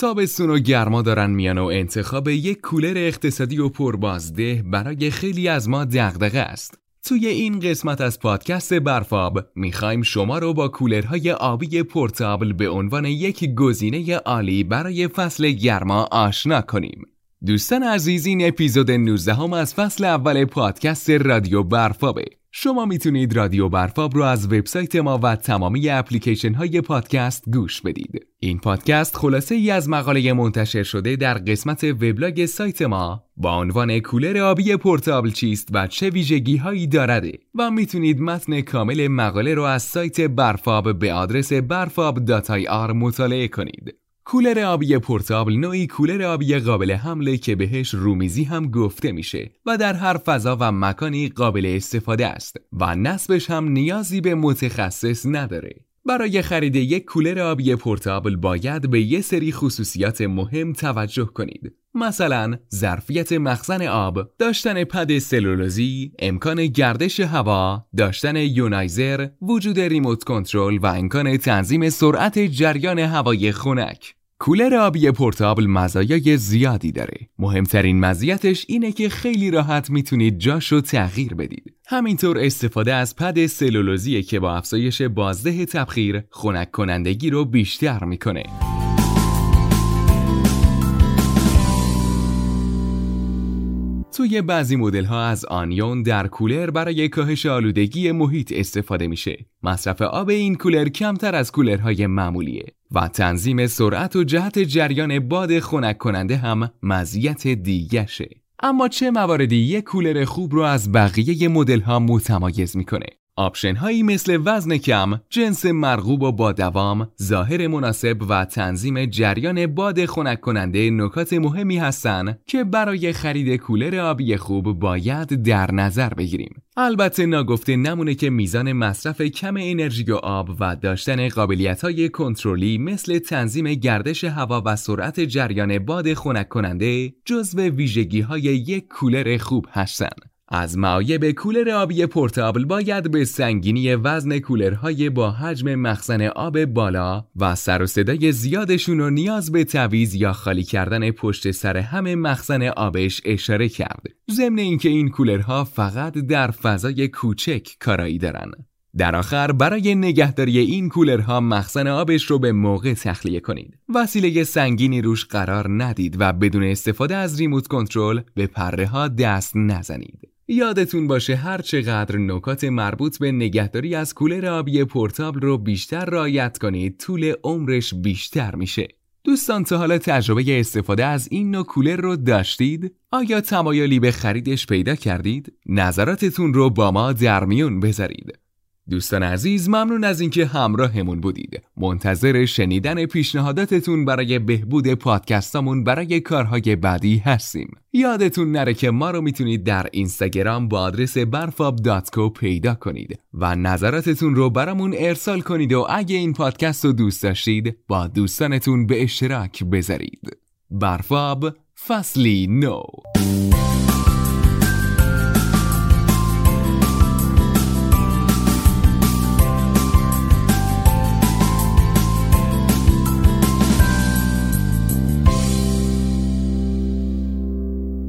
تابستون و گرما دارن میان و انتخاب یک کولر اقتصادی و پربازده برای خیلی از ما دغدغه است. توی این قسمت از پادکست برفاب میخوایم شما رو با کولرهای آبی پورتابل به عنوان یک گزینه عالی برای فصل گرما آشنا کنیم. دوستان عزیز، این اپیزود 19 از فصل اول پادکست رادیو برفابه. شما میتونید رادیو برفاب رو از وبسایت ما و تمامی اپلیکیشن های پادکست گوش بدید. این پادکست خلاصه ای از مقاله منتشر شده در قسمت وبلاگ سایت ما با عنوان کولر آبی پورتابل چیست و چه ویژگی هایی دارد و میتونید متن کامل مقاله رو از سایت برفاب به آدرس barfab.ir مطالعه کنید. کولر آبی پورتابل نوعی کولر آبی قابل حمله که بهش رومیزی هم گفته میشه و در هر فضا و مکانی قابل استفاده است و نصبش هم نیازی به متخصص نداره. برای خرید یک کولر آبی پورتابل باید به یه سری خصوصیات مهم توجه کنید. مثلا ظرفیت مخزن آب، داشتن پد سلولوزی، امکان گردش هوا، داشتن یونایزر، وجود ریموت کنترل و امکان تنظیم سرعت جریان هوای خنک. کولر آبی پورتابل مزایای زیادی داره. مهمترین مزیتش اینه که خیلی راحت میتونید جاشو تغییر بدید. همینطور استفاده از پد سلولوزیه که با افزایش بازده تبخیر خنک کنندگی رو بیشتر میکنه. توی بعضی مدل‌ها از آنیون در کولر برای کاهش آلودگی محیط استفاده میشه. مصرف آب این کولر کمتر از کولرهای معمولیه و تنظیم سرعت و جهت جریان باد خنک کننده هم مزیت دیگشه. اما چه مواردی یک کولر خوب رو از بقیه مدل‌ها متمایز میکنه؟ آپشن هایی مثل وزن کم، جنس مرغوب و با دوام، ظاهر مناسب و تنظیم جریان باد خنک کننده نکات مهمی هستند که برای خرید کولر آبی خوب باید در نظر بگیریم. البته ناگفته نمونه که میزان مصرف کم انرژی و آب و داشتن قابلیت های کنترلی مثل تنظیم گردش هوا و سرعت جریان باد خنک کننده جزو ویژگی های یک کولر خوب هستند. از معایب کولر آبی پورتابل باید به سنگینی وزن کولرهای با حجم مخزن آب بالا و سر و صدای زیادشون و نیاز به تعویض یا خالی کردن پشت سر همه مخزن آبش اشاره کرد. ضمن اینکه این کولرها فقط در فضای کوچک کارایی دارن. در آخر برای نگهداری این کولرها مخزن آبش رو به موقع تخلیه کنید. وسیله سنگینی روش قرار ندید و بدون استفاده از ریموت کنترل به پره ها دست نزنید. یادتون باشه هر چقدر نکات مربوط به نگهداری از کولر آبی پورتابل رو بیشتر رعایت کنید، طول عمرش بیشتر میشه. دوستان، تا حالا تجربه استفاده از این نوع کولر رو داشتید؟ آیا تمایلی به خریدش پیدا کردید؟ نظراتتون رو با ما در میون بذارید. دوستان عزیز، ممنون از اینکه همراهمون بودید. منتظر شنیدن پیشنهاداتتون برای بهبود پادکستامون برای کارهای بعدی هستیم. یادتون نره که ما رو میتونید در اینستاگرام با آدرس barfab.co پیدا کنید و نظراتتون رو برامون ارسال کنید و اگه این پادکست رو دوست داشتید با دوستانتون به اشتراک بذارید. برفاب فصلی نو